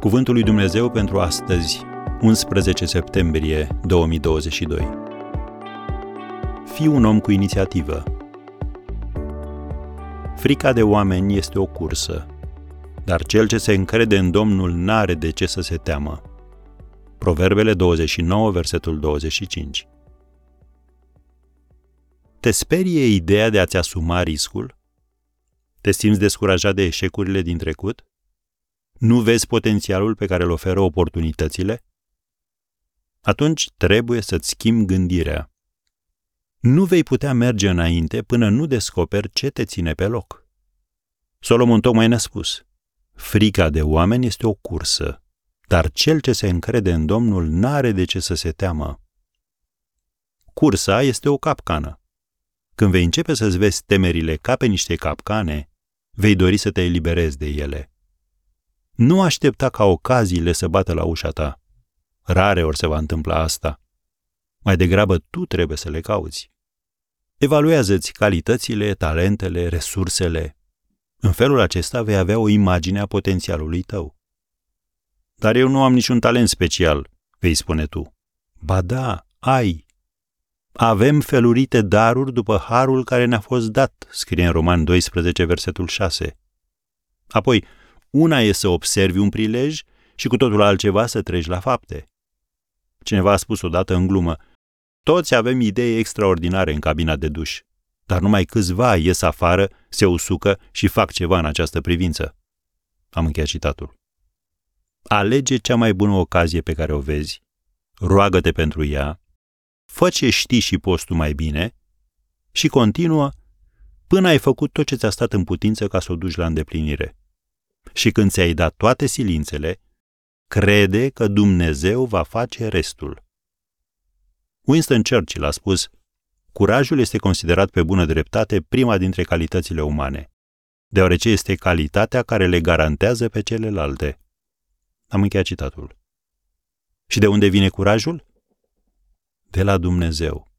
Cuvântul lui Dumnezeu pentru astăzi, 11 septembrie 2022. Fii un om cu inițiativă. Frica de oameni este o cursă, dar cel ce se încrede în Domnul n-are de ce să se teamă. Proverbele 29, versetul 25. Te sperie ideea de a-ți asuma riscul? Te simți descurajat de eșecurile din trecut? Nu vezi potențialul pe care îl oferă oportunitățile? Atunci trebuie să-ți schimbi gândirea. Nu vei putea merge înainte până nu descoperi ce te ține pe loc. Solomon tocmai ne-a spus: frica de oameni este o cursă, dar cel ce se încrede în Domnul n-are de ce să se teamă. Cursa este o capcană. Când vei începe să-ți vezi temerile ca pe niște capcane, vei dori să te eliberezi de ele. Nu aștepta ca ocaziile să bată la ușa ta. Rare ori se va întâmpla asta. Mai degrabă tu trebuie să le cauți. Evaluează-ți calitățile, talentele, resursele. În felul acesta vei avea o imagine a potențialului tău. Dar eu nu am niciun talent special, vei spune tu. Ba da, ai. Avem felurite daruri după harul care ne-a fost dat, scrie în Roman 12, versetul 6. Apoi, una e să observi un prilej și cu totul altceva să treci la fapte. Cineva a spus odată în glumă: toți avem idei extraordinare în cabina de duș, dar numai câțiva ies afară, se usucă și fac ceva în această privință. Am încheiat citatul. Alege cea mai bună ocazie pe care o vezi, roagă-te pentru ea, fă ce știi și poți tu mai bine și continuă până ai făcut tot ce ți-a stat în putință ca să o duci la îndeplinire. Și când ți-ai dat toate silințele, crede că Dumnezeu va face restul. Winston Churchill a spus: curajul este considerat pe bună dreptate prima dintre calitățile umane, deoarece este calitatea care le garantează pe celelalte. Am încheiat citatul. Și de unde vine curajul? De la Dumnezeu.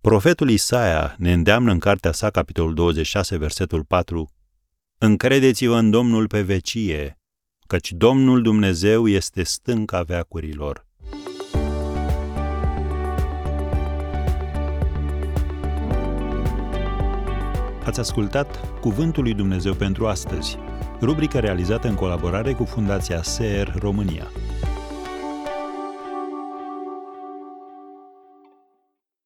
Profetul Isaia ne îndeamnă în cartea sa, capitolul 26, versetul 4: încredeți-vă în Domnul pe vecie, căci Domnul Dumnezeu este stânca veacurilor. Ați ascultat Cuvântul lui Dumnezeu pentru astăzi, rubrica realizată în colaborare cu Fundația SER România.